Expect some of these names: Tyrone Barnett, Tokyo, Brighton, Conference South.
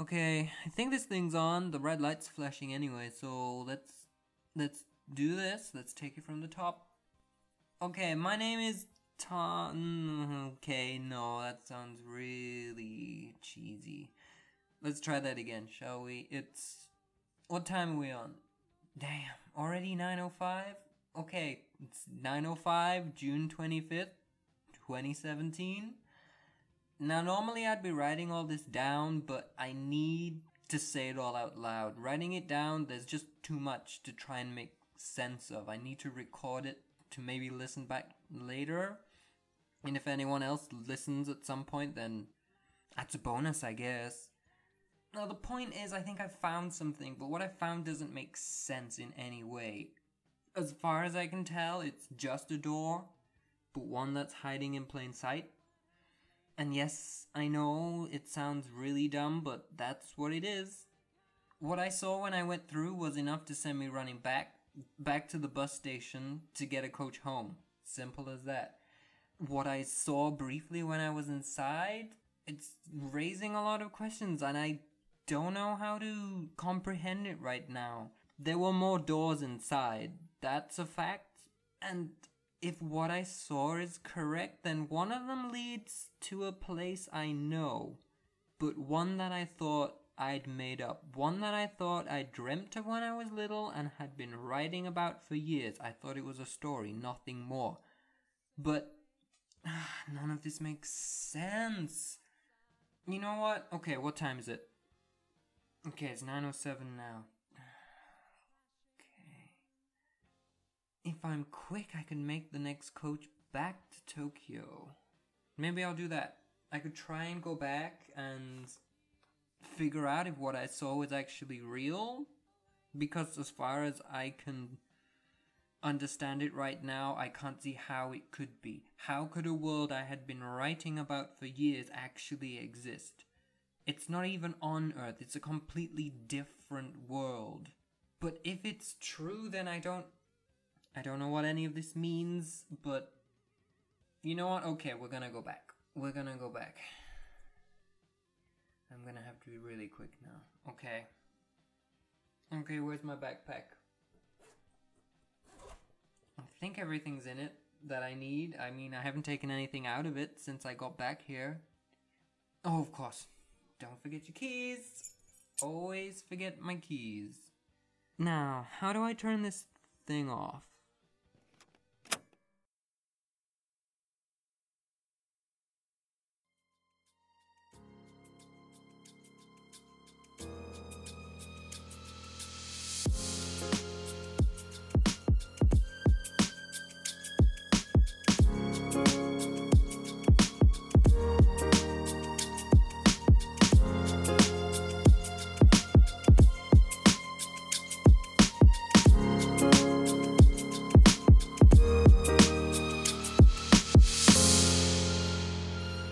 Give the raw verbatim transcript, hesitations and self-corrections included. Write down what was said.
Okay, I think this thing's on. The red light's flashing anyway, so let's let's do this. Let's take it from the top. Okay, my name is Tom. Okay, no, that sounds really cheesy. Let's try that again, shall we? It's... What time are we on? Damn, already nine oh five? Okay, it's nine oh five, June twenty-fifth, twenty seventeen. Now, normally I'd be writing all this down, but I need to say it all out loud. Writing it down, there's just too much to try and make sense of. I need to record it to maybe listen back later. And if anyone else listens at some point, then that's a bonus, I guess. Now, the point is, I think I found something, but what I found doesn't make sense in any way. As far as I can tell, it's just a door, but one that's hiding in plain sight. And yes, I know it sounds really dumb, but that's what it is. What I saw when I went through was enough to send me running back, back to the bus station to get a coach home. Simple as that. What I saw briefly when I was inside, it's raising a lot of questions, and I don't know how to comprehend it right now. There were more doors inside. That's a fact. And if what I saw is correct, then one of them leads to a place I know, but one that I thought I'd made up. One that I thought I dreamt of when I was little and had been writing about for years. I thought it was a story, nothing more. But uh, none of this makes sense. You know what? Okay, what time is it? Okay, it's nine oh seven now. If I'm quick, I can make the next coach back to Tokyo. Maybe I'll do that. I could try and go back and figure out if what I saw was actually real. Because as far as I can understand it right now, I can't see how it could be. How could a world I had been writing about for years actually exist? It's not even on Earth. It's a completely different world. But if it's true, then I don't... I don't know what any of this means, but you know what? Okay, we're gonna go back. We're gonna go back. I'm gonna have to be really quick now. Okay. Okay, where's my backpack? I think everything's in it that I need. I mean, I haven't taken anything out of it since I got back here. Oh, of course. Don't forget your keys. Always forget my keys. Now, how do I turn this thing off?